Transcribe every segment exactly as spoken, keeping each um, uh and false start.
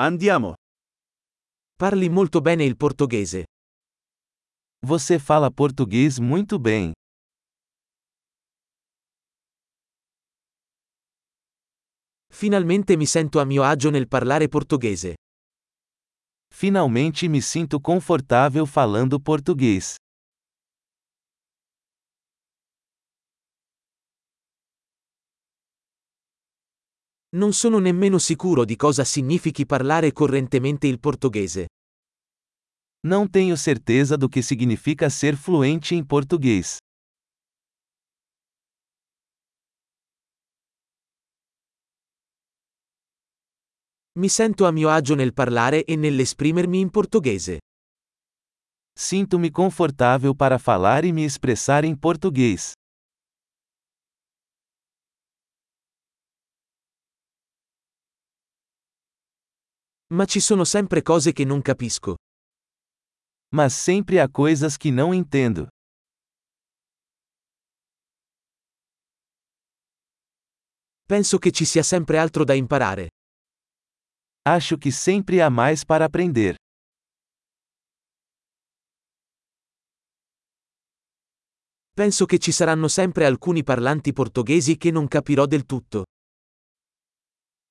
Andiamo. Parli molto bene il portoghese. Você fala português muito bem. Finalmente mi sento a mio agio nel parlare portoghese. Finalmente mi sinto confortável falando português. Non sono nemmeno sicuro di cosa significhi parlare correntemente il portoghese. Não tenho certeza do que significa ser fluente em português. Mi sento a mio agio nel parlare e nell'esprimermi in portoghese. Sinto-me confortável para falar e me expressar em português. Ma ci sono sempre cose che non capisco. Mas sempre há coisas que não entendo. Penso che ci sia sempre altro da imparare. Acho que sempre há mais para aprender. Penso che ci saranno sempre alcuni parlanti portoghesi che non capirò del tutto.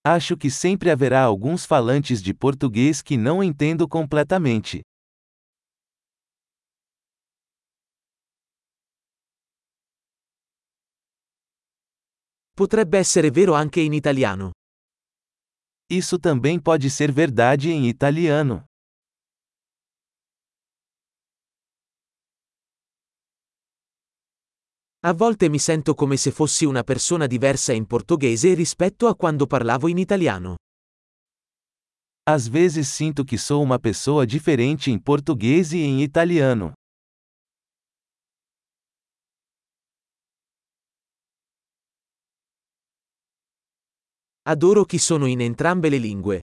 Acho que sempre haverá alguns falantes de português que não entendo completamente. Potrebbe essere vero anche in italiano. Isso também pode ser verdade em italiano. A volte mi sento come se fossi una persona diversa in portoghese rispetto a quando parlavo in italiano. Às vezes sinto que sou uma pessoa diferente em português e em italiano. Adoro chi sono in entrambe le lingue.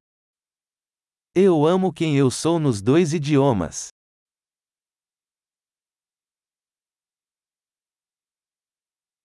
Eu amo quem eu sou nos dois idiomas.